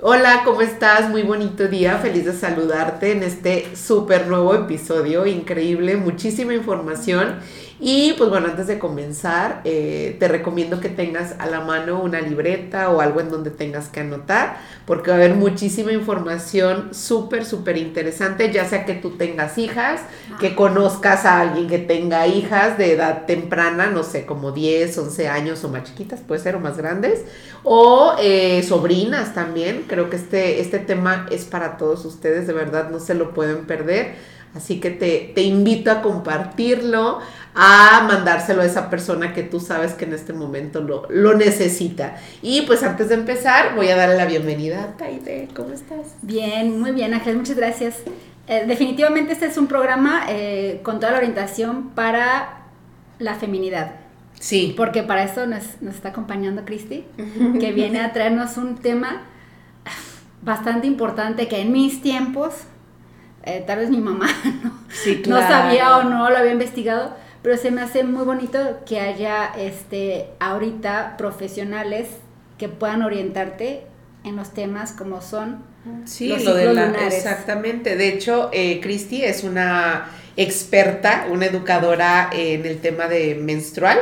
Hola, ¿cómo estás? Muy bonito día, feliz de saludarte en este súper nuevo episodio, increíble, muchísima información. Y pues bueno, antes de comenzar, te recomiendo que tengas a la mano una libreta o algo en donde tengas que anotar, porque va a haber muchísima información súper, súper interesante, ya sea que tú tengas hijas, que conozcas a alguien que tenga hijas de edad temprana, no sé, como 10, 11 años o más chiquitas, puede ser, o más grandes, o sobrinas también. Creo que este tema es para todos ustedes, de verdad no se lo pueden perder, así que te invito a compartirlo, a mandárselo a esa persona que tú sabes que en este momento lo necesita. Y pues antes de empezar voy a darle la bienvenida a Taide. ¿Cómo estás? Bien, muy bien, Ángel, muchas gracias. Definitivamente este es un programa con toda la orientación para la feminidad. Sí. Porque para eso nos está acompañando Cristi, que viene a traernos un tema bastante importante que en mis tiempos, tal vez mi mamá sí, claro, no sabía o no lo había investigado, pero se me hace muy bonito que haya ahorita profesionales que puedan orientarte en los temas como son los ciclos lunares. Exactamente, de hecho Cristi es una experta, una educadora en el tema menstrual,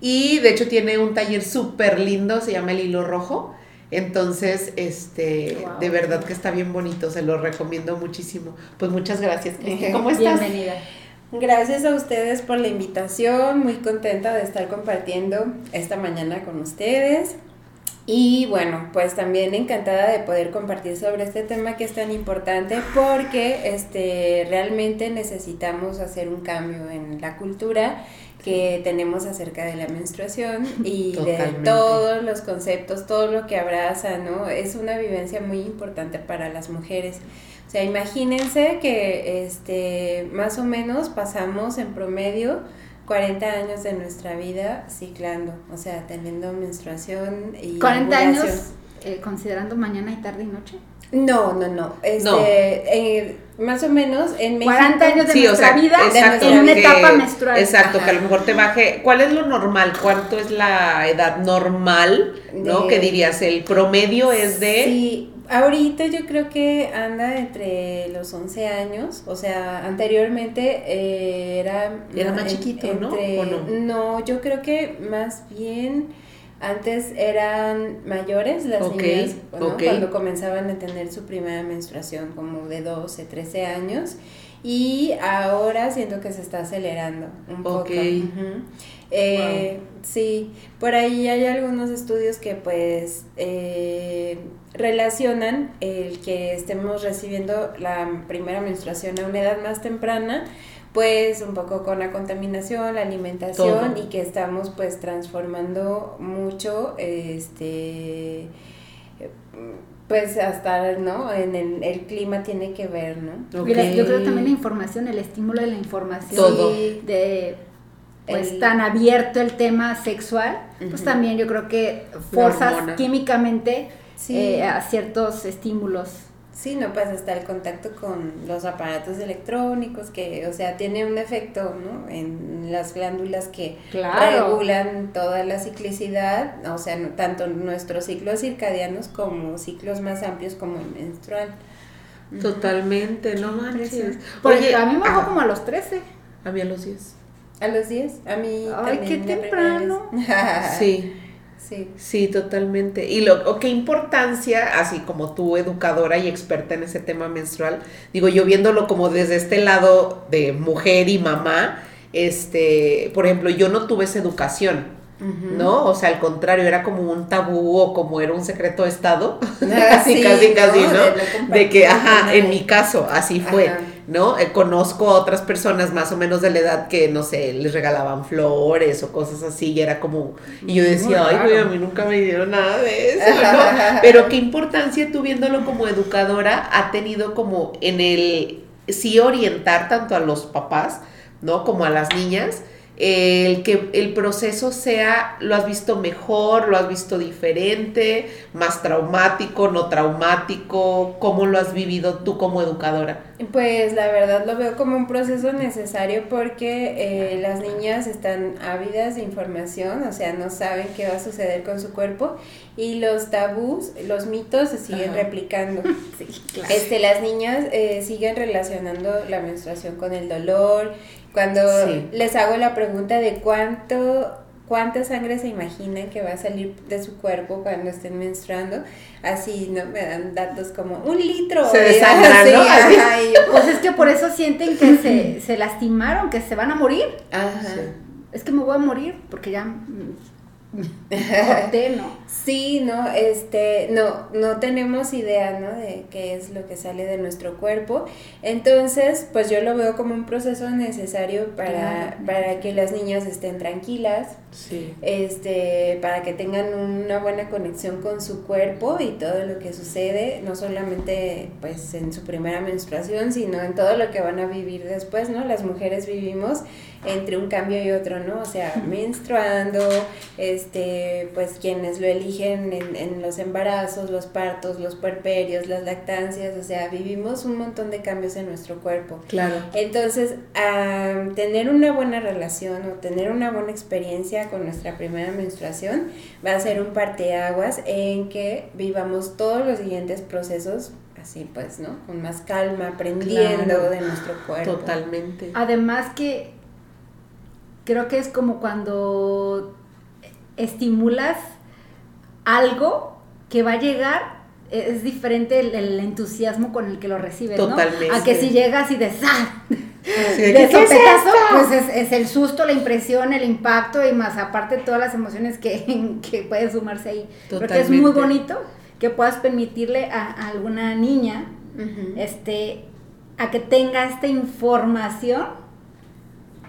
y de hecho tiene un taller súper lindo, se llama El Hilo Rojo. Entonces, wow, de verdad que está bien bonito, se lo recomiendo muchísimo. Pues muchas gracias, Cristi. ¿Cómo estás? Bienvenida. Gracias a ustedes por la invitación, muy contenta de estar compartiendo esta mañana con ustedes. Y bueno, pues también encantada de poder compartir sobre este tema que es tan importante, porque realmente necesitamos hacer un cambio en la cultura que tenemos acerca de la menstruación y totalmente, de todos los conceptos, todo lo que abraza, ¿no? Es una vivencia muy importante para las mujeres. O sea, imagínense que más o menos pasamos en promedio 40 años de nuestra vida ciclando, o sea, teniendo menstruación y 40 ovulación. Años, considerando mañana y tarde y noche. No. Más o menos en México, 40 años de nuestra vida, exacto, en una etapa menstrual. Exacto, ajá, que a lo mejor te baje. ¿Cuál es lo normal? ¿Cuánto es la edad normal? ¿No? ¿Qué dirías? El promedio es de... Sí, ahorita yo creo que anda entre los 11 años, o sea, anteriormente era más chiquito, entre, ¿no? ¿O no? No, yo creo que más bien... Antes eran mayores las niñas, ¿no? Okay. Cuando comenzaban a tener su primera menstruación, como de 12, 13 años, y ahora siento que se está acelerando un poco. Okay. Uh-huh. Wow. Sí, por ahí hay algunos estudios que pues relacionan el que estemos recibiendo la primera menstruación a una edad más temprana, pues un poco con la contaminación, la alimentación, todo, y que estamos pues transformando mucho, pues hasta, ¿no? En el clima tiene que ver, ¿no? Okay. Yo creo también la información, el estímulo de la información, todo, de pues tan abierto el tema sexual, uh-huh, pues también yo creo que forzas químicamente, sí, a ciertos estímulos. Sí, no, pues hasta el contacto con los aparatos electrónicos, que, o sea, tiene un efecto, ¿no? En las glándulas que, claro, regulan toda la ciclicidad, o sea, no, tanto nuestros ciclos circadianos como ciclos más amplios como el menstrual. Totalmente, no manches. Porque a mí me bajó como a los 13. A mí a los 10. ¿A los 10? A mí ay, también. Ay, qué temprano. Sí. Sí, totalmente. Y qué importancia, así como tú, educadora y experta en ese tema menstrual, digo, yo viéndolo como desde este lado de mujer y mamá, por ejemplo, yo no tuve esa educación, uh-huh, ¿no? O sea, al contrario, era como un tabú o como era un secreto de estado, así, casi, ¿no? De que, ajá, en mi caso, así fue. Ajá. ¿No? Conozco a otras personas más o menos de la edad que, no sé, les regalaban flores o cosas así, y era como, y yo decía, ay, güey, a mí nunca me dieron nada de eso, ¿no? Pero qué importancia tú, viéndolo como educadora, ha tenido como en el, sí, orientar tanto a los papás, ¿no? Como a las niñas, que el proceso sea, lo has visto mejor, lo has visto diferente, más traumático, no traumático, ¿cómo lo has vivido tú como educadora? Pues la verdad lo veo como un proceso necesario porque las niñas están ávidas de información, o sea, no saben qué va a suceder con su cuerpo y los tabús, los mitos se siguen replicando. Sí, claro. Las niñas siguen relacionando la menstruación con el dolor. Cuando les hago la pregunta de cuánta sangre se imaginan que va a salir de su cuerpo cuando estén menstruando, así no me dan datos como 1 litro. Se desangran, ¿no? Así. Ajá, pues es que por eso sienten que se lastimaron, que se van a morir. Ajá. Sí. Es que me voy a morir porque ya corté, ¿no? Sí, no, no tenemos idea, ¿no? De qué es lo que sale de nuestro cuerpo. Entonces, pues yo lo veo como un proceso necesario para que las niñas estén tranquilas, sí, para que tengan una buena conexión con su cuerpo y todo lo que sucede, no solamente pues en su primera menstruación, sino en todo lo que van a vivir después, ¿no? Las mujeres vivimos entre un cambio y otro, ¿no? O sea, menstruando, pues quienes lo eligen en los embarazos, los partos, los puerperios, las lactancias, o sea, vivimos un montón de cambios en nuestro cuerpo. Claro. Entonces, tener una buena relación o tener una buena experiencia con nuestra primera menstruación va a ser un parteaguas en que vivamos todos los siguientes procesos así, pues, ¿no? Con más calma, aprendiendo de nuestro cuerpo. Totalmente. Además que creo que es como cuando estimulas algo que va a llegar, es diferente el entusiasmo con el que lo recibes, totalmente, ¿no? A que si llegas y de sopetazo, pues es el susto, la impresión, el impacto y más aparte todas las emociones que pueden sumarse ahí. Totalmente. Creo que es muy bonito que puedas permitirle a alguna niña, uh-huh, a que tenga esta información,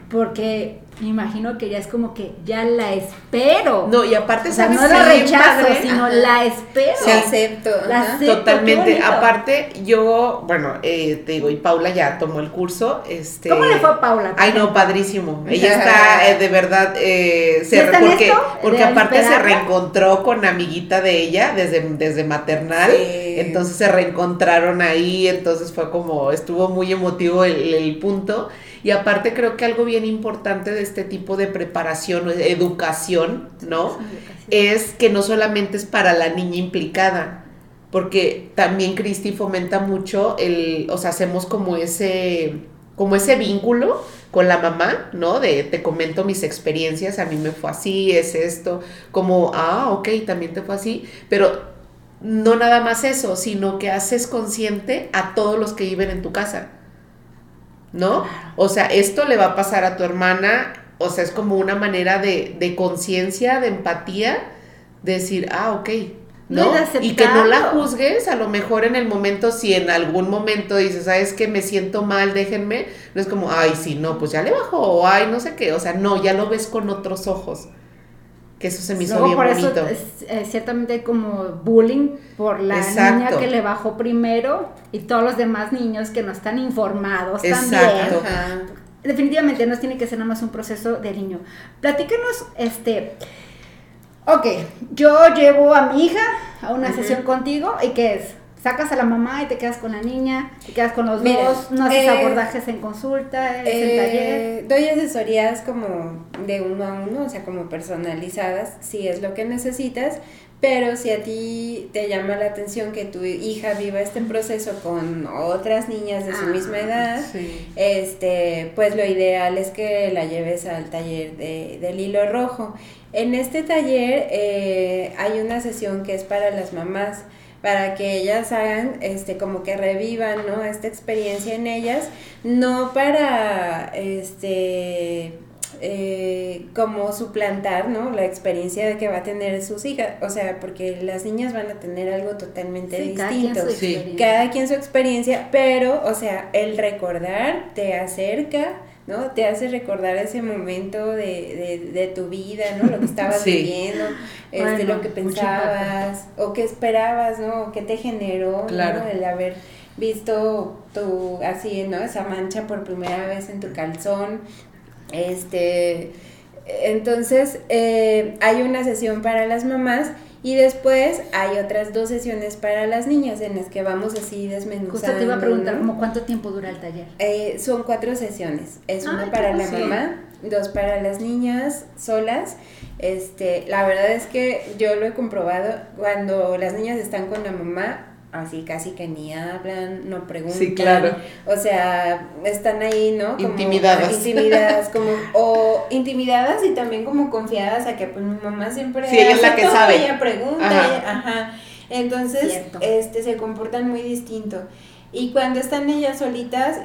porque me imagino que ya es como que ya la espero. No, y aparte, o sea, no la rechazo, padre, sino la espero. Sí, acepto. Totalmente. Aparte, yo, te digo, y Paula ya tomó el curso. ¿Cómo le fue a Paula? Ay, no, padrísimo. Ella está, de verdad, porque aparte se reencontró con amiguita de ella desde maternal. Sí. Entonces se reencontraron ahí, entonces fue como, estuvo muy emotivo el punto. Y aparte creo que algo bien importante de este tipo de preparación, educación, ¿no? Es que no solamente es para la niña implicada, porque también Cristi fomenta mucho hacemos como ese vínculo con la mamá, ¿no? De te comento mis experiencias, a mí me fue así, es esto, como, okay, también te fue así, pero no nada más eso, sino que haces consciente a todos los que viven en tu casa, ¿no? O sea, esto le va a pasar a tu hermana, o sea, es como una manera de conciencia, de empatía, de decir, okay, ¿no? Y que no la juzgues, a lo mejor en el momento, si en algún momento dices, ¿sabes qué? Me siento mal, déjenme, no es como, pues ya le bajó, o no sé qué, o sea, no, ya lo ves con otros ojos, que eso se me hizo bien bonito. Por eso, ciertamente como bullying por la niña que le bajó primero y todos los demás niños que no están informados también. Ajá. Definitivamente no tiene que ser nada más un proceso de niño. Platícanos, yo llevo a mi hija a una sesión contigo, ¿y qué es? Sacas a la mamá y te quedas con la niña, te quedas con los dos, no haces abordajes en consulta, en taller. Doy asesorías como de uno a uno, o sea, como personalizadas, si es lo que necesitas, pero si a ti te llama la atención que tu hija viva este proceso con otras niñas de su misma edad, sí, pues lo ideal es que la lleves al taller del Hilo Rojo. En este taller hay una sesión que es para las mamás, para que ellas hagan, como que revivan, ¿no? Esta experiencia en ellas, no para, como suplantar, ¿no? La experiencia que va a tener sus hijas, o sea, porque las niñas van a tener algo totalmente distinto. Cada quien su experiencia, pero, o sea, el recordar te acerca, ¿no? Te hace recordar ese momento de tu vida, ¿no? Lo que estabas viviendo, lo que pensabas, o que esperabas, ¿no? O que te generó, ¿no? El haber visto tu, así, ¿no? Esa mancha por primera vez en tu calzón, Entonces, hay una sesión para las mamás y después hay otras 2 sesiones para las niñas en las que vamos así desmenuzando. Justo te iba a preguntar, ¿cómo cuánto tiempo dura el taller? Son 4 sesiones, es una para la mamá, 2 para las niñas solas. La verdad es que yo lo he comprobado, cuando las niñas están con la mamá, así casi que ni hablan, no preguntan. Sí, claro. O sea, están ahí, ¿no? Como intimidadas, intimidadas y también como confiadas a que pues mi mamá siempre... Sí, ella es la que sabe. Ella pregunta, ajá. Entonces, se comportan muy distinto. Y cuando están ellas solitas,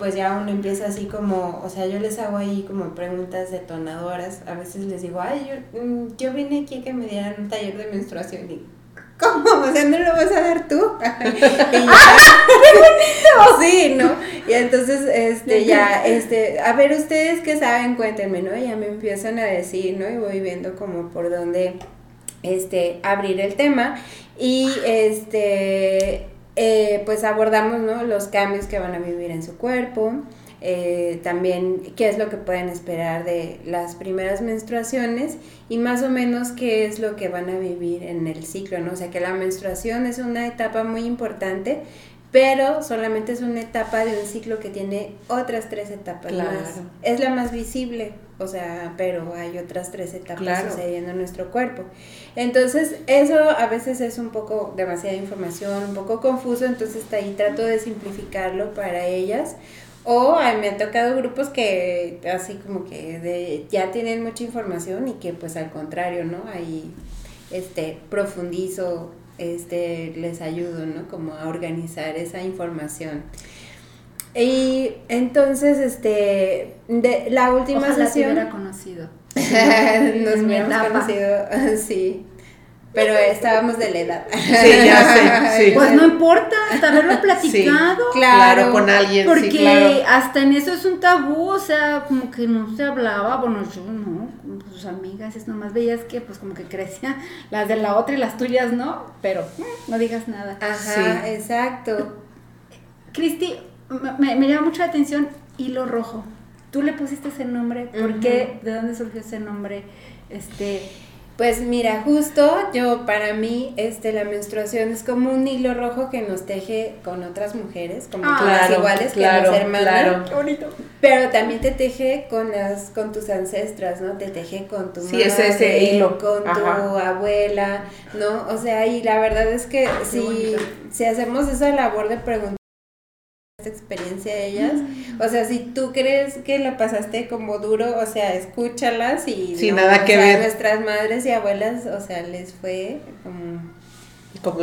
pues ya uno empieza así como, o sea, yo les hago ahí como preguntas detonadoras. A veces les digo, yo vine aquí a que me dieran un taller de menstruación y... ¿Cómo? O sea, ¿no lo vas a dar tú? Sí, ¿no? Y entonces, a ver, ustedes qué saben, cuéntenme, ¿no? Ya me empiezan a decir, ¿no? Y voy viendo como por dónde, abrir el tema y, pues abordamos, ¿no? Los cambios que van a vivir en su cuerpo, también qué es lo que pueden esperar de las primeras menstruaciones y más o menos qué es lo que van a vivir en el ciclo, ¿no? O sea, que la menstruación es una etapa muy importante, pero solamente es una etapa de un ciclo que tiene otras 3 etapas más. Es la más visible, o sea, pero hay otras 3 etapas sucediendo en nuestro cuerpo. Entonces, eso a veces es un poco demasiada información, un poco confuso, entonces ahí trato de simplificarlo para ellas. O me han tocado grupos que así como que ya tienen mucha información y que pues al contrario, ¿no? Ahí profundizo, les ayudo, ¿no? Como a organizar esa información. Y entonces de la última sesión te hubiera conocido. Nos hubiéramos conocido, sí. Pero estábamos de la edad. Sí, ya sé. Sí. Pues no importa, hasta haberlo platicado. Sí, claro, con alguien. Porque hasta en eso es un tabú, o sea, como que no se hablaba, bueno, yo no, con tus amigas, es nomás veías que pues como que crecían las de la otra y las tuyas, ¿no? Pero no digas nada. Ajá, sí. Exacto. Cristi, me llama mucho la atención Hilo Rojo. Tú le pusiste ese nombre, ¿por qué? ¿De dónde surgió ese nombre? Pues mira, justo para mí, la menstruación es como un hilo rojo que nos teje con otras mujeres, como todas iguales, que nos hermanan. Claro, qué bonito. Pero también te teje con tus ancestras, ¿no? Te teje con tu madre, es ese hilo. Con tu abuela, ¿no? O sea, y la verdad es que si hacemos esa labor de preguntar esta experiencia de ellas, o sea, si tú crees que la pasaste como duro, o sea, escúchalas y sin nada que ver. Nuestras madres y abuelas, o sea, les fue como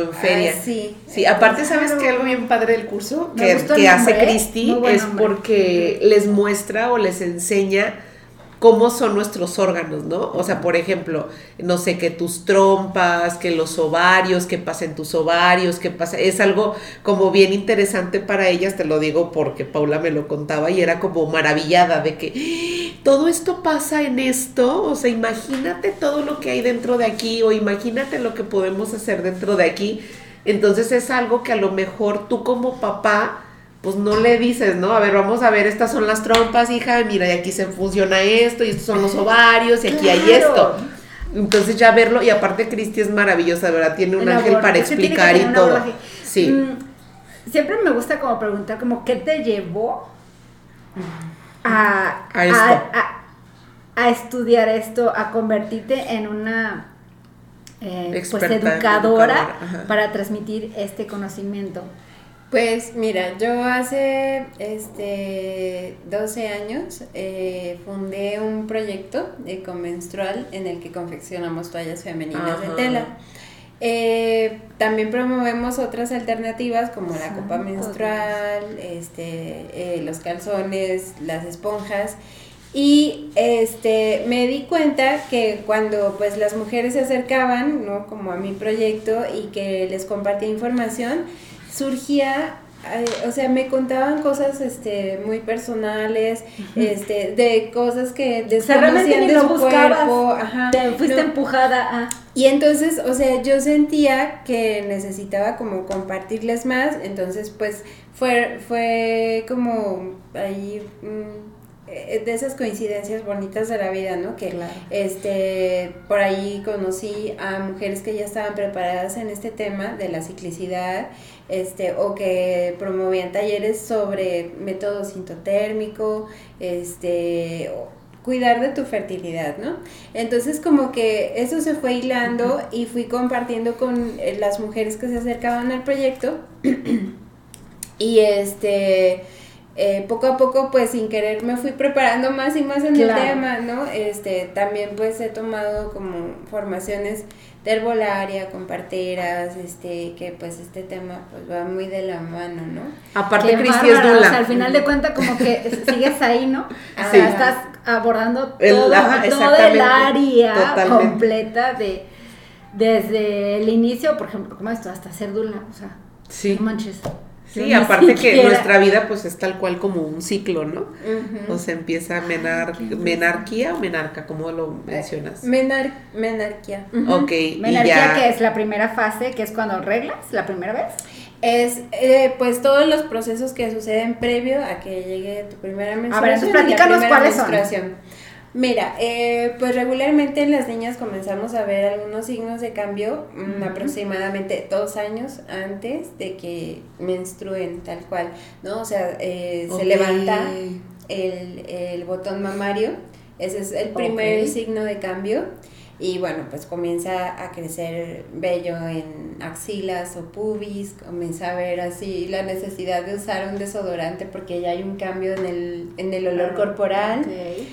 en feria. Sí, aparte, ¿sabes qué? Algo bien padre del curso que hace Cristi es porque les muestra o les enseña cómo son nuestros órganos, ¿no? O sea, por ejemplo, no sé, que tus trompas, que los ovarios, que pasen tus ovarios, que pasa, es algo como bien interesante para ellas, te lo digo porque Paula me lo contaba y era como maravillada de que todo esto pasa en esto, o sea, imagínate todo lo que hay dentro de aquí o imagínate lo que podemos hacer dentro de aquí. Entonces es algo que a lo mejor tú como papá pues no le dices, ¿no? A ver, vamos a ver, estas son las trompas, hija, mira, y aquí se funciona esto, y estos son los ovarios, y aquí hay esto. Entonces ya verlo, y aparte Cristi es maravillosa, ¿verdad? Tiene un ángel para explicar y todo. Sí. Siempre me gusta como preguntar, como, ¿qué te llevó a estudiar esto, a convertirte en una experta, pues educadora para transmitir este conocimiento? Pues mira, yo hace 12 años fundé un proyecto ecomenstrual en el que confeccionamos toallas femeninas de tela. También promovemos otras alternativas como la copa menstrual, los calzones, las esponjas. Y me di cuenta que cuando pues las mujeres se acercaban, ¿no? Como a mi proyecto y que les compartía información, surgía, o sea, me contaban cosas muy personales, de cosas que desconocían de su cuerpo, te fuiste empujada a... Y entonces, o sea, yo sentía que necesitaba como compartirles más, entonces pues fue como ahí de esas coincidencias bonitas de la vida, ¿no? Que claro. Por ahí conocí a mujeres que ya estaban preparadas en este tema de la ciclicidad, o que promovían talleres sobre método sintotérmico, cuidar de tu fertilidad, ¿no? Entonces como que eso se fue hilando y fui compartiendo con las mujeres que se acercaban al proyecto y poco a poco, pues sin querer me fui preparando más y más en claro. el tema, ¿no? También pues he tomado como formaciones de herbolaria, con parteras, que pues este tema pues va muy de la mano, ¿no? Aparte Cristi es dula. O sea, al final de cuentas como que sigues ahí, ¿no? O sea, estás abordando todo el área totalmente. Completa de desde el inicio, por ejemplo, como esto, hasta ser dula, o sea, sí. no manches. Sí, aparte que nuestra vida pues es tal cual como un ciclo, ¿no? Uh-huh. O sea, empieza menarquía o menarca, ¿cómo lo mencionas? Menarquía. Uh-huh. Okay, menarquía ya... que es la primera fase, que es cuando reglas, la primera vez. Es pues todos los procesos que suceden previo a que llegue tu primera menstruación. A ver, entonces platícanos cuáles son. Mira, pues regularmente las niñas comenzamos a ver algunos signos de cambio uh-huh. aproximadamente 2 años antes de que menstruen, tal cual, ¿no? O sea, okay. se levanta el botón mamario, ese es el primer okay. signo de cambio, y bueno, pues comienza a crecer vello en axilas o pubis, comienza a ver así la necesidad de usar un desodorante porque ya hay un cambio en el olor uh-huh. corporal. Okay.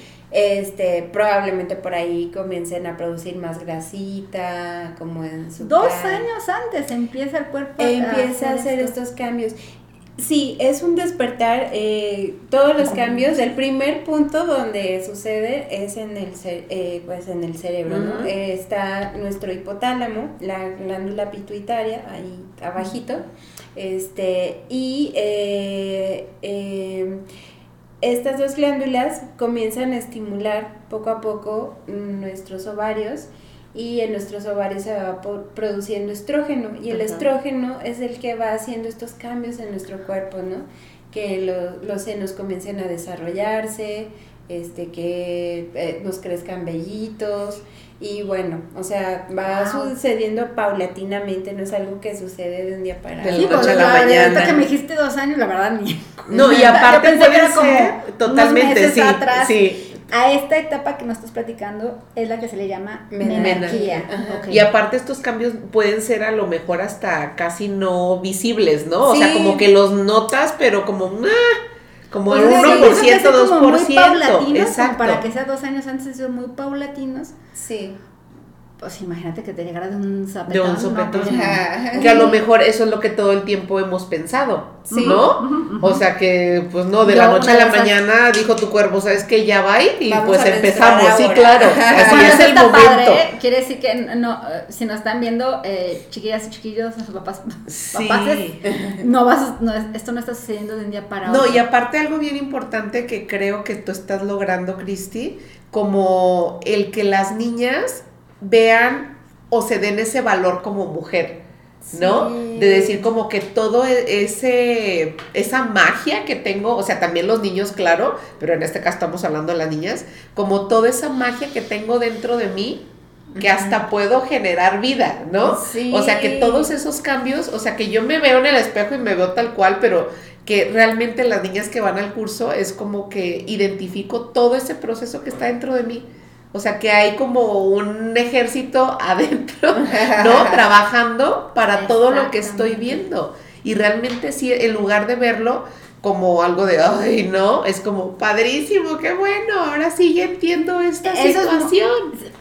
Probablemente por ahí comiencen a producir más grasita, como en su 2 años antes empieza el cuerpo empieza a hacer estos cambios. Sí, es un despertar, todos los cambios, el primer punto donde sucede es en el cerebro, uh-huh. ¿no? Está nuestro hipotálamo, la glándula pituitaria, ahí abajito, estas 2 glándulas comienzan a estimular poco a poco nuestros ovarios y en nuestros ovarios se va produciendo estrógeno y el uh-huh. estrógeno es el que va haciendo estos cambios en nuestro cuerpo, ¿no? Que los senos comiencen a desarrollarse, que nos crezcan vellitos y bueno, o sea, va wow. sucediendo paulatinamente, no es algo que sucede de un día para otro. Sí, pues la verdad que me dijiste 2 años, la verdad ni. No, y aparte yo pensé que era como totalmente, unos meses sí, atrás. Sí. A esta etapa que nos estás platicando es la que se le llama menarquía. Okay. Y aparte estos cambios pueden ser a lo mejor hasta casi no visibles, ¿no? Sí. O sea, como que los notas, pero como como el 1%, sí, 2%. Exacto. Para que sea 2 años antes han sido muy paulatinos. Sí. Pues imagínate que te llegara de un zapetón. Que a lo mejor eso es lo que todo el tiempo hemos pensado, sí. ¿no? Uh-huh, uh-huh. O sea que, pues no, de la noche a la mañana dijo tu cuerpo, ¿sabes qué? Ya va y vamos pues empezamos. Sí, claro. Así bueno, es el momento. Padre, quiere decir que, no, si nos están viendo chiquillas y chiquillos, sus papás, sí. Esto no está sucediendo de un día para otro. No, y aparte algo bien importante que creo que tú estás logrando, Cristi, como el que las niñas vean o se den ese valor como mujer, ¿no? Sí. De decir como que todo esa magia que tengo, o sea, también los niños, claro, pero en este caso estamos hablando de las niñas, como toda esa magia que tengo dentro de mí, que hasta puedo generar vida, ¿no? Sí. O sea, que todos esos cambios, o sea, que yo me veo en el espejo y me veo tal cual, pero que realmente las niñas que van al curso es como que identifico todo ese proceso que está dentro de mí. O sea, que hay como un ejército adentro, ¿no? Trabajando para todo lo que estoy viendo. Y realmente sí, en lugar de verlo como algo de, ay, no, es como, padrísimo, qué bueno, ahora sí ya entiendo esta situación.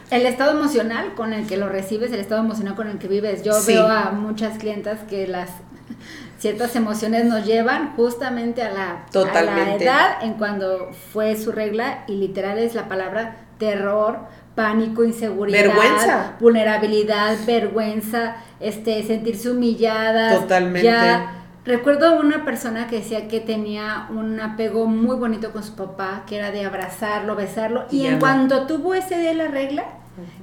El estado emocional con el que lo recibes, el estado emocional con el que vives. Yo sí. veo a muchas clientas que ciertas emociones nos llevan justamente a la edad en cuando fue su regla y literal es la palabra terror, pánico, inseguridad, vergüenza, vulnerabilidad, vergüenza, sentirse humillada. Totalmente. Ya, recuerdo una persona que decía que tenía un apego muy bonito con su papá, que era de abrazarlo, besarlo, y en cuando tuvo ese día la regla,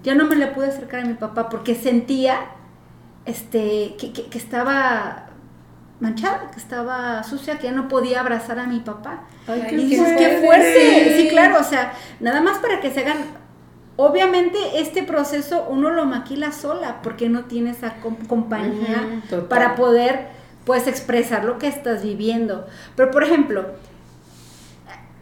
ya no me le pude acercar a mi papá porque sentía que estaba manchada, que estaba sucia, que ya no podía abrazar a mi papá. Ay, y dices, ¡qué fuerte! Sí, claro, o sea, nada más para que se hagan... Obviamente este proceso uno lo maquila sola porque no tiene esa compañía para poder, pues, expresar lo que estás viviendo. Pero, por ejemplo,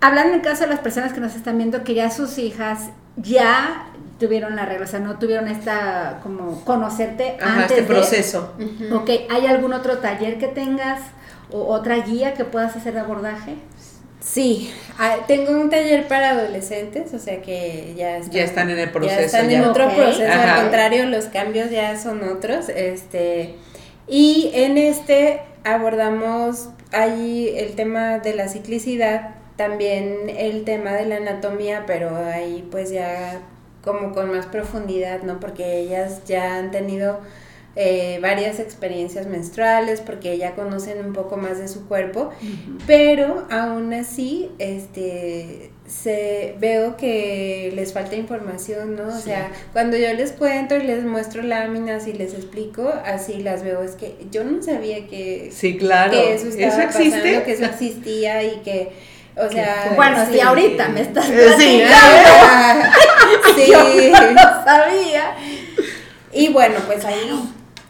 hablando en caso de las personas que nos están viendo que ya sus hijas ya tuvieron la regla, o sea, no tuvieron esta, como, conocerte antes este proceso. Ok, ¿hay algún otro taller que tengas o otra guía que puedas hacer de abordaje? Sí, tengo un taller para adolescentes, o sea que ya están en el proceso. Ya están en otro proceso, al contrario, los cambios ya son otros. Y en abordamos ahí el tema de la ciclicidad, también el tema de la anatomía, pero ahí pues ya como con más profundidad, ¿no? Porque ellas ya han tenido varias experiencias menstruales, porque ya conocen un poco más de su cuerpo, pero aún así veo que les falta información, ¿no? O sea, cuando yo les cuento y les muestro láminas y les explico, así las veo, es que yo no sabía que, que eso estaba pasando, que eso existía y que, o sea... Bueno, si ahorita me estás platicando, yo no lo sabía. Y bueno, pues ahí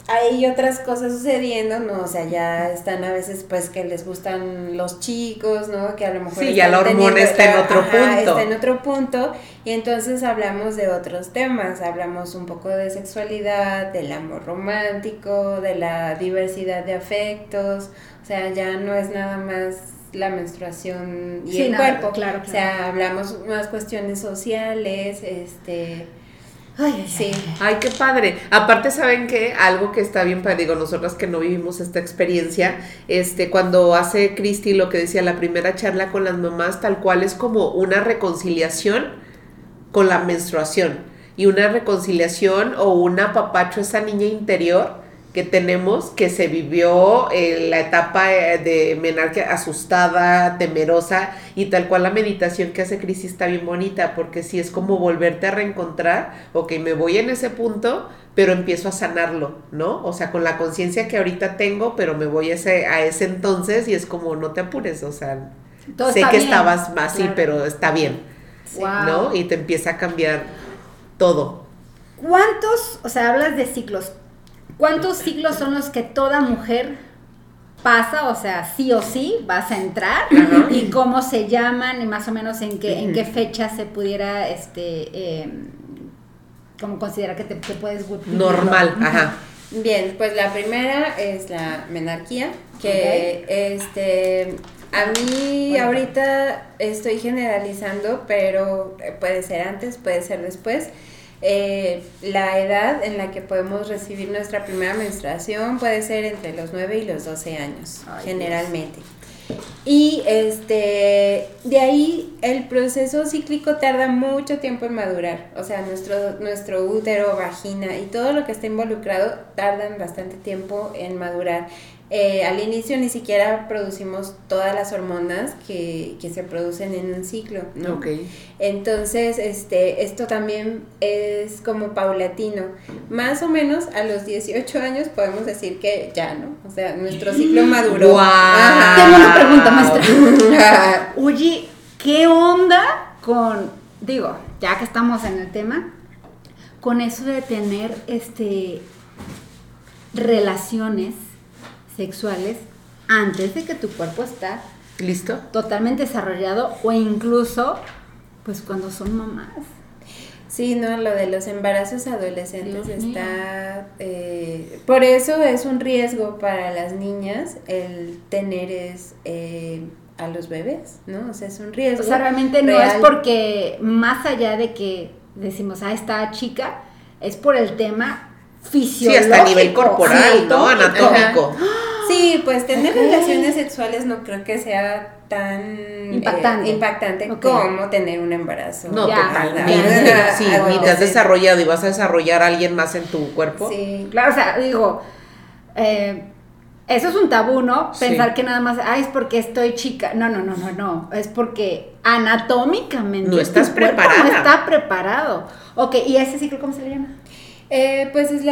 hay otras cosas sucediendo, ¿no? O sea, ya están a veces, pues, que les gustan los chicos, ¿no? Que a lo mejor... Sí, ya la hormona está en otro punto. Está en otro punto, y entonces hablamos de otros temas, hablamos un poco de sexualidad, del amor romántico, de la diversidad de afectos, o sea, ya no es nada más la menstruación y el cuerpo. Claro, claro. O sea, hablamos más cuestiones sociales, Ay, qué padre. Aparte, ¿saben qué? Algo que está bien padre, digo, nosotras que no vivimos esta experiencia, cuando hace Cristi lo que decía, la primera charla con las mamás, tal cual es como una reconciliación con la menstruación, y una reconciliación o un apapacho a esa niña interior que tenemos, que se vivió la etapa de menarquia asustada, temerosa, y tal cual la meditación que hace Cristi está bien bonita, porque sí es como volverte a reencontrar. Ok, me voy en ese punto, pero empiezo a sanarlo, ¿no? O sea, con la conciencia que ahorita tengo, pero me voy a ese entonces, y es como, no te apures, o sea, todo sé que bien. Estabas más, claro. Sí, pero está bien, sí. Wow. ¿No? Y te empieza a cambiar todo. ¿Cuántos, o sea, hablas de ciclos? ¿Cuántos ciclos son los que toda mujer pasa? O sea, sí o sí vas a entrar. Ajá. Y cómo se llaman y más o menos en qué fecha se pudiera, como considerar que te puedes... Normal, ajá. Bien, pues la primera es la menarquía, que a mí ahorita estoy generalizando, pero puede ser antes, puede ser después. La edad en la que podemos recibir nuestra primera menstruación puede ser entre los 9 y los 12 años, generalmente. Y de ahí el proceso cíclico tarda mucho tiempo en madurar, o sea, nuestro útero, vagina y todo lo que está involucrado tardan bastante tiempo en madurar. Al inicio ni siquiera producimos todas las hormonas que se producen en un ciclo, ¿no? Okay. Entonces, esto también es como paulatino. Más o menos a los 18 años podemos decir que ya, ¿no? O sea, nuestro ciclo maduró. ¡Wow! Tengo una pregunta, maestra. Oye, ¿qué onda con, digo, ya que estamos en el tema, con eso de tener relaciones sexuales antes de que tu cuerpo está listo, totalmente desarrollado, o incluso pues cuando son mamás? Sí, no, lo de los embarazos adolescentes está... por eso es un riesgo para las niñas el tener a los bebés, ¿no? O sea, es un riesgo. O sea, realmente real. No es porque, más allá de que decimos, esta chica, es por el tema fisiológico. Sí, hasta a nivel corporal, sí, ¿no? Anatómico. Ajá. Sí, pues tener relaciones sexuales no creo que sea tan impactante como tener un embarazo. No, totalmente. Sí, ni te has desarrollado y vas a desarrollar a alguien más en tu cuerpo. Sí, claro, o sea, digo, eso es un tabú, ¿no? Pensar que nada más, es porque estoy chica. No, es porque anatómicamente no estás preparada. No está preparado. Ok, ¿y ese ciclo cómo se le llama? Pues es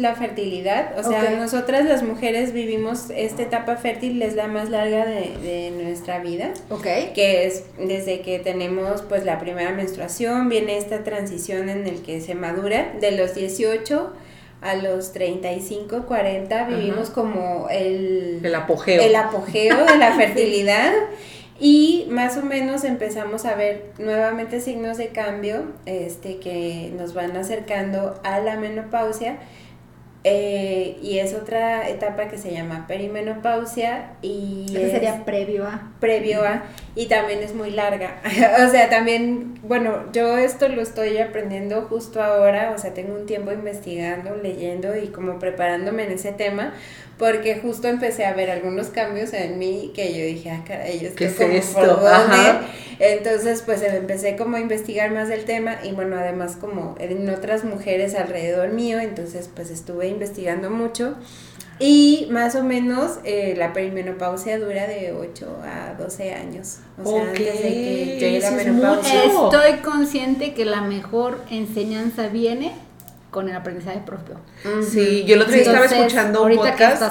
la fertilidad, o sea, okay. Nosotras las mujeres vivimos esta etapa fértil, es la más larga de nuestra vida, okay. Que es desde que tenemos pues la primera menstruación, viene esta transición en el que se madura, de los 18 a los 35, 40, vivimos uh-huh. como el apogeo de la fertilidad. Y más o menos empezamos a ver nuevamente signos de cambio que nos van acercando a la menopausia, y es otra etapa que se llama perimenopausia. Y eso sería previo a, y también es muy larga. O sea, también, bueno, yo esto lo estoy aprendiendo justo ahora, o sea, tengo un tiempo investigando, leyendo y como preparándome en ese tema, porque justo empecé a ver algunos cambios en mí que yo dije, ah, caray, yo estoy como por dónde. Entonces, pues empecé como a investigar más del tema y bueno, además como en otras mujeres alrededor mío, entonces pues estuve investigando mucho. Y más o menos la perimenopausia dura de 8 a 12 años. O sea, okay. Antes de que llegue la menopausia. Estoy consciente que la mejor enseñanza viene con el aprendizaje propio. Sí, yo el otro día estaba escuchando un podcast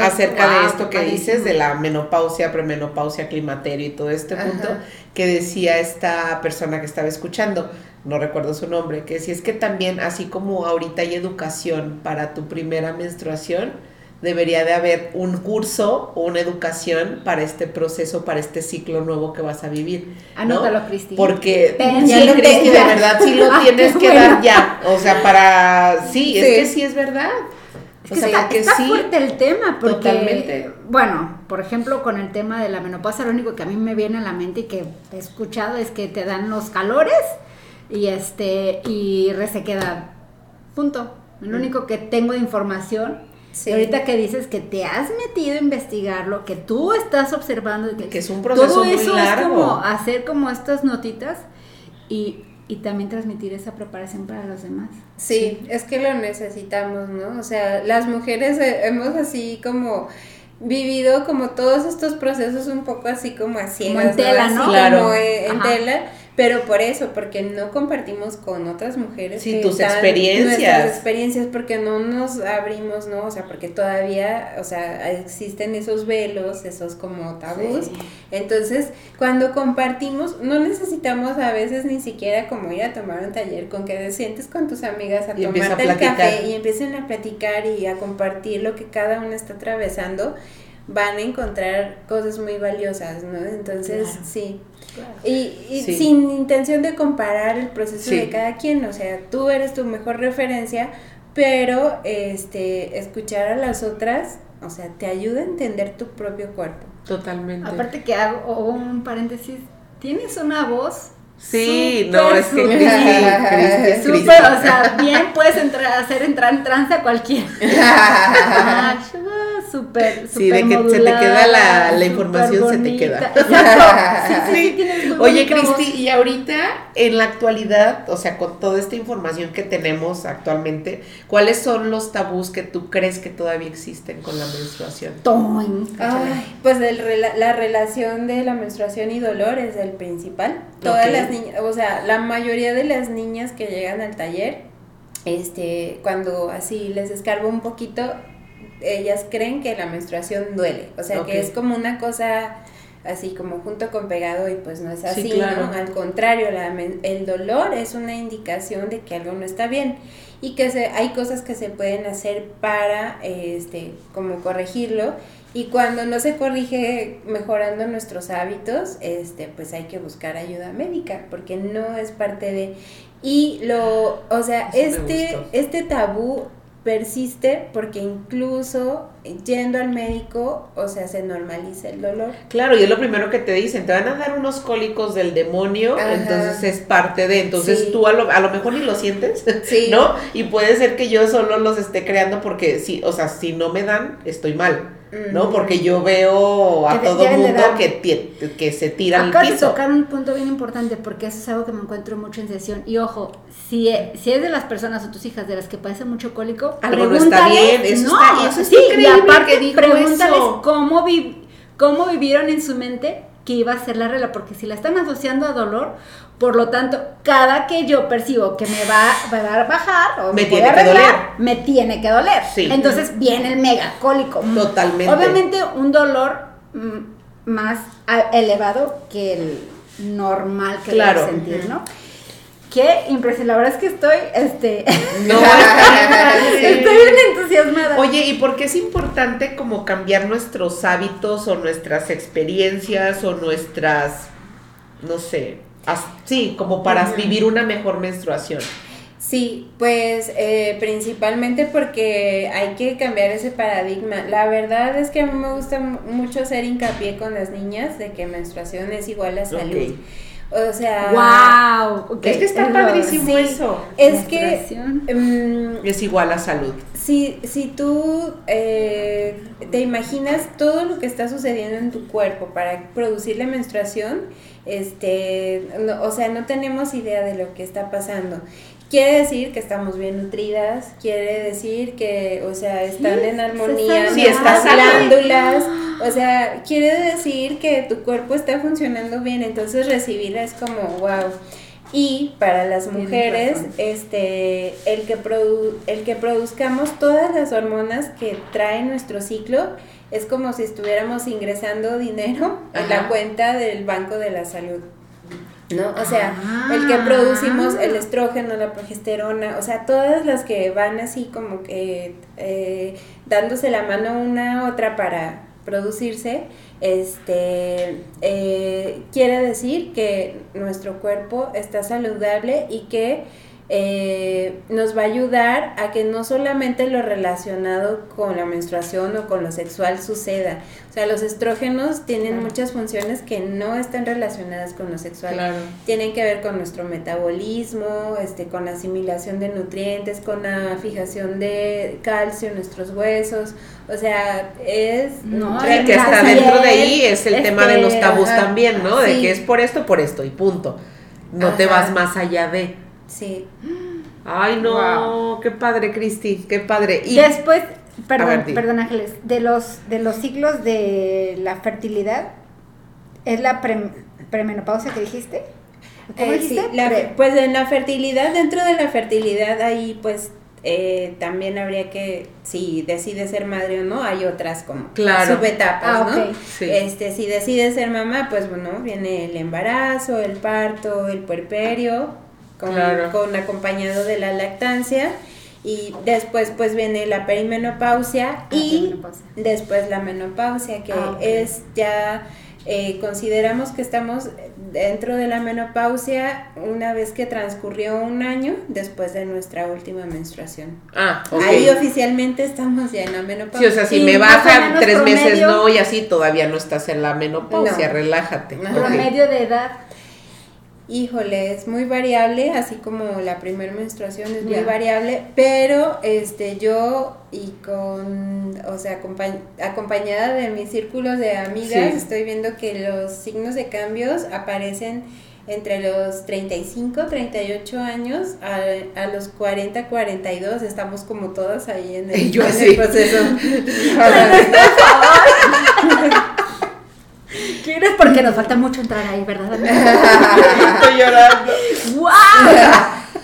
acerca de esto que dices, de la menopausia, premenopausia, climaterio y todo este punto, ajá. Que decía esta persona que estaba escuchando, no recuerdo su nombre, que decía, es que también, así como ahorita hay educación para tu primera menstruación, debería de haber un curso o una educación para este proceso, para este ciclo nuevo que vas a vivir. Anótalo, ¿no? Cristi. Porque ya lo Cristi, de verdad, sí lo tienes que dar ya. O sea, para... Sí, es que sí es verdad. Es que o sea, está sí, fuerte el tema, porque... Totalmente. Bueno, por ejemplo, con el tema de la menopausia, lo único que a mí me viene a la mente y que he escuchado es que te dan los calores y resequedad. Punto. Lo único que tengo de información... Sí. Ahorita que dices que te has metido a investigarlo, que tú estás observando, que es un proceso muy largo. Todo eso es como hacer como estas notitas y también transmitir esa preparación para los demás. Sí, sí, es que lo necesitamos, ¿no? O sea, las mujeres hemos así como vivido como todos estos procesos un poco así como a ciegas, como en tela, ¿no? Así, claro. Como en tela. Pero por eso, porque no compartimos con otras mujeres nuestras experiencias, porque no nos abrimos, ¿no? O sea, porque todavía, o sea, existen esos velos, esos como tabús. Sí. Entonces, cuando compartimos, no necesitamos a veces ni siquiera como ir a tomar un taller, con que te sientes con tus amigas a tomarte el café y empiecen a platicar y a compartir lo que cada una está atravesando, van a encontrar cosas muy valiosas, ¿no? Entonces, claro. Sí. Claro. Y sí. Sin intención de comparar el proceso de cada quien, o sea, tú eres tu mejor referencia, pero escuchar a las otras, o sea, te ayuda a entender tu propio cuerpo. Totalmente. Aparte que hago un paréntesis, tienes una voz. Sí, super, no, es que Cristi, o sea, bien puedes entrar en trance a cualquiera. Súper, súper sí, de que modulada, se te queda la información, bonita. Se te queda. Exacto. Sí. Oye, Cristi, y ahorita, en la actualidad, o sea, con toda esta información que tenemos actualmente, ¿cuáles son los tabús que tú crees que todavía existen con la menstruación? Ay, pues la relación de la menstruación y dolor es el principal. Todas las niñas, o sea, la mayoría de las niñas que llegan al taller, cuando así les escarbo un poquito... ellas creen que la menstruación duele, o sea, que es como una cosa así como junto con pegado y pues no es así, sí, claro. ¿No? Al contrario, el dolor es una indicación de que algo no está bien y que hay cosas que se pueden hacer para como corregirlo, y cuando no se corrige mejorando nuestros hábitos, pues hay que buscar ayuda médica, porque no es parte de, y lo, o sea, eso este tabú persiste porque incluso yendo al médico, o sea, se normaliza el dolor. Claro, y es lo primero que te dicen, te van a dar unos cólicos del demonio, ajá. Entonces es parte de, entonces tú a lo mejor ni lo sientes, sí. ¿No? Y puede ser que yo solo los esté creando porque, sí, o sea, si no me dan, estoy mal, ¿no? Porque yo veo a todo mundo que se tira al piso. Acá te tocan un punto bien importante, porque eso es algo que me encuentro mucho en sesión. Y ojo, si es de las personas o tus hijas de las que padecen mucho cólico, algo no está bien, eso está increíble. Y aparte, pregúntales cómo vivieron en su mente que iba a ser la regla, porque si la están asociando a dolor, por lo tanto, cada que yo percibo que me va a bajar o me tiene arreglar, que doler. Me tiene que doler. Sí. Entonces viene el megacólico. Totalmente. Obviamente un dolor más elevado que el normal que claro. debe sentir, ¿no? Qué impresión, la verdad es que estoy, no, estoy bien entusiasmada. Oye, ¿y por qué es importante como cambiar nuestros hábitos o nuestras experiencias o nuestras, no sé, sí, como para vivir una mejor menstruación? Sí, pues principalmente porque hay que cambiar ese paradigma. La verdad es que a mí me gusta mucho hacer hincapié con las niñas de que menstruación es igual a salud. Okay. O sea, wow, okay. Es que está padrísimo, sí, eso. Es que es igual a salud. Si tú te imaginas todo lo que está sucediendo en tu cuerpo para producir la menstruación, no, o sea, no tenemos idea de lo que está pasando. Quiere decir que estamos bien nutridas, quiere decir que, o sea, están en armonía nuestras glándulas, o sea, quiere decir que tu cuerpo está funcionando bien, entonces recibirla es como wow. Y para las mujeres, el que produzcamos todas las hormonas que trae nuestro ciclo, es como si estuviéramos ingresando dinero en la cuenta del Banco de la Salud. ¿No? O sea, el que producimos el estrógeno, la progesterona, o sea, todas las que van así como que dándose la mano una a otra para producirse, quiere decir que nuestro cuerpo está saludable y que nos va a ayudar a que no solamente lo relacionado con la menstruación o con lo sexual suceda. O sea, los estrógenos tienen muchas funciones que no están relacionadas con lo sexual. Claro. Tienen que ver con nuestro metabolismo, con la asimilación de nutrientes, con la fijación de calcio en nuestros huesos. O sea, el que está dentro de ahí es el tema de los tabús también, ¿no? Sí. De que es por esto y punto. No te vas más allá de... Sí. Ay, no, wow. Qué padre, Cristi, qué padre. Y después, perdón, Ángeles, de los ciclos de la fertilidad, ¿es la premenopausia que dijiste? ¿Cómo dijiste? Sí, pues en la fertilidad, dentro de la fertilidad, ahí pues también habría que, si decides ser madre o no, hay otras como subetapas, ¿no? Okay. Sí. Si decides ser mamá, pues bueno, viene el embarazo, el parto, el puerperio. Con acompañado de la lactancia, y después pues viene la perimenopausia después la menopausia, que es ya consideramos que estamos dentro de la menopausia una vez que transcurrió un año después de nuestra última menstruación. Ahí oficialmente estamos ya en la menopausia. Sí, o sea, si me bajan 3 promedio, meses no, y así todavía no estás en la menopausia, relájate. Promedio de edad. Híjole, es muy variable, así como la primera menstruación es muy variable, pero yo acompañada de mis círculos de amigas, estoy viendo que los signos de cambios aparecen entre los 35, 38 años a los 40, 42, estamos como todas ahí en el proceso. ¿Quieres? Porque nos falta mucho entrar ahí, ¿verdad? Estoy llorando. ¡Wow!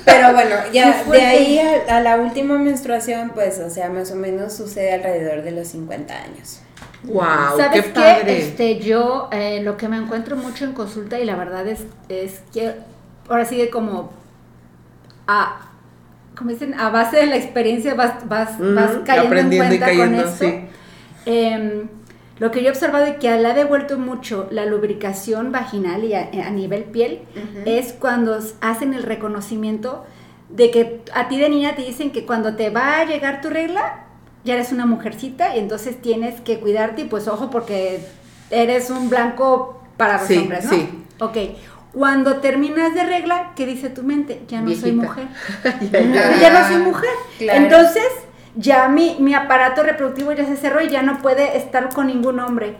Pero bueno, ya de ahí a la última menstruación, pues, o sea, más o menos sucede alrededor de los 50 años. ¡Wow! ¿Sabes qué padre? Yo lo que me encuentro mucho en consulta, y la verdad es que ahora sigue como dicen, a base de la experiencia vas cayendo en cuenta con esto. Sí. Lo que yo he observado y que le ha devuelto mucho la lubricación vaginal y a nivel piel es cuando hacen el reconocimiento de que a ti de niña te dicen que cuando te va a llegar tu regla ya eres una mujercita y entonces tienes que cuidarte y pues ojo porque eres un blanco para los hombres, ¿no? Sí. Okay. Cuando terminas de regla, ¿qué dice tu mente? Ya no soy mujer. Ya no soy mujer. Claro. Entonces... ya mi aparato reproductivo ya se cerró y ya no puede estar con ningún hombre.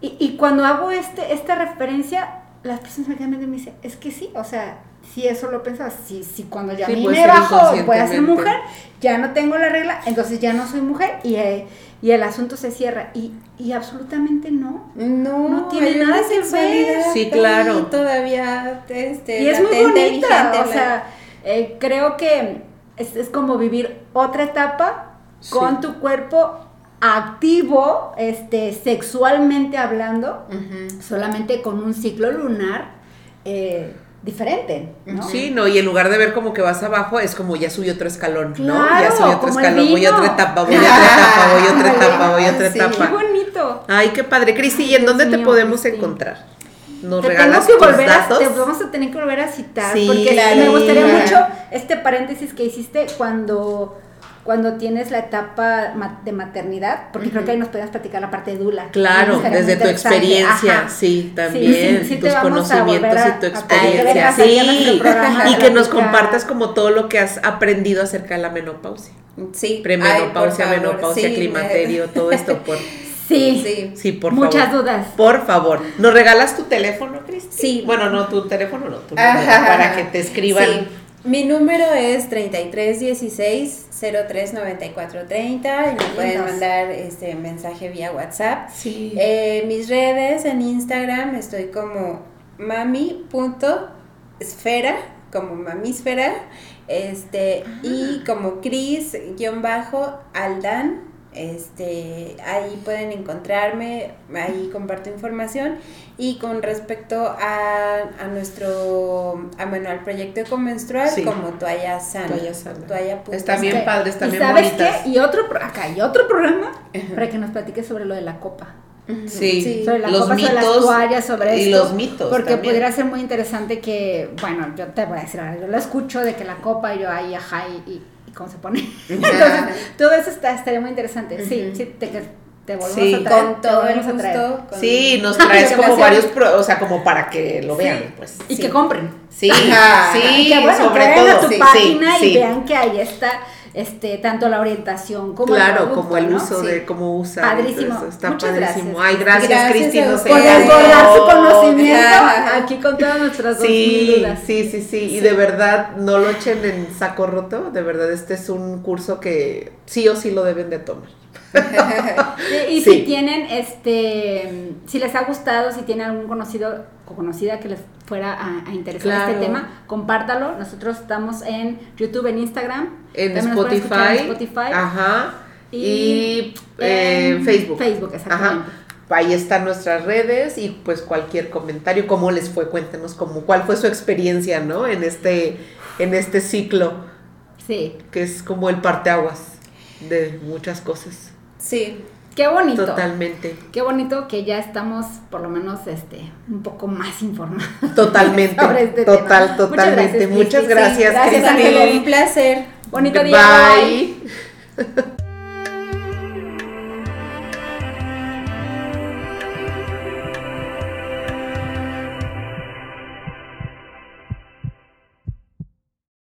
Y cuando hago esta referencia, las personas me quedan viendo y me dicen, es que sí, o sea, si eso lo pensabas, si cuando ya sí, a mí me bajó, voy a ser mujer, ya no tengo la regla, entonces ya no soy mujer y el asunto se cierra. Y absolutamente no. No tiene nada que ver. Sí, claro. Y todavía y es muy bonita, o sea, creo que es como vivir otra etapa con tu cuerpo activo, sexualmente hablando, solamente con un ciclo lunar diferente, ¿no? Sí, no, y en lugar de ver como que vas abajo, es como ya subí otro escalón, claro, ¿no? Ya subí otro escalón, voy a otra etapa, voy a otra etapa, voy a otra etapa, voy a otra etapa. ¡Qué bonito! Ay, qué padre. Cristi, ¿y en dónde te podemos encontrar? ¿Nos regalas tus datos? Te vamos a tener que volver a citar, sí, porque claro, me gustaría mucho este paréntesis que hiciste cuando tienes la etapa de maternidad, porque creo que ahí nos podías platicar la parte de dula. Claro, desde tu experiencia, sí, también, sí, tus conocimientos y tu experiencia. Sí, y que nos compartas como todo lo que has aprendido acerca de la menopausia. Sí. Premenopausia, menopausia, sí, climaterio, todo esto por... Sí, por favor. Muchas dudas. Por favor. ¿Nos regalas tu teléfono, Cristi? Sí. Bueno, no, tu teléfono no, tu número, para que te escriban... Sí. Mi número es 3316-039430 y me pueden mandar mensaje vía WhatsApp. Sí. Mis redes en Instagram estoy como mami.esfera, como mamisfera, y como Cris-aldan. Ahí pueden encontrarme, ahí comparto información. Y con respecto a nuestro, al proyecto ecomenstrual, como toalla sana. Toalla sana. Están bien padres, están bien bonitas. ¿Y sabes qué? Y otro programa para que nos platiques sobre lo de la copa. Sobre la copa, sobre las toallas, sobre esto. Y los mitos porque también pudiera ser muy interesante que, bueno, yo te voy a decir, yo lo escucho de que la copa y yo ahí, cómo se pone. Entonces, todo eso estaría muy interesante. Sí, te volvemos a traer. Con todo el gusto. Sí, nos traes como varios, o sea, como para que lo vean, pues. Y que compren. Sí, que bueno, sobre todo. A tu página y vean que ahí está tanto la orientación como el producto, como el uso, ¿no? Como usa. Padrísimo. Eso está muchas padrísimo. Gracias. Ay, gracias Cristi, por recordar su conocimiento aquí con todas nuestras dudas. Sí, y de verdad no lo echen en saco roto, de verdad este es un curso que sí o sí lo deben de tomar. Si tienen si les ha gustado, si tienen algún conocido o conocida que les fuera a interesar este tema, compártalo. Nosotros estamos en YouTube, en Instagram, en Spotify. Ajá. Y en Facebook, exactamente. Ajá. Ahí están nuestras redes y pues cualquier comentario, cómo les fue, cuéntenos cuál fue su experiencia, ¿no? En este ciclo. Sí. Que es como el parteaguas de muchas cosas. Sí. Qué bonito. Totalmente. Qué bonito que ya estamos, por lo menos, un poco más informados. Totalmente. Sobre este tema. Totalmente. Muchas gracias, Cristi. Gracias, Ángel. Un placer. Bonito día. Bye.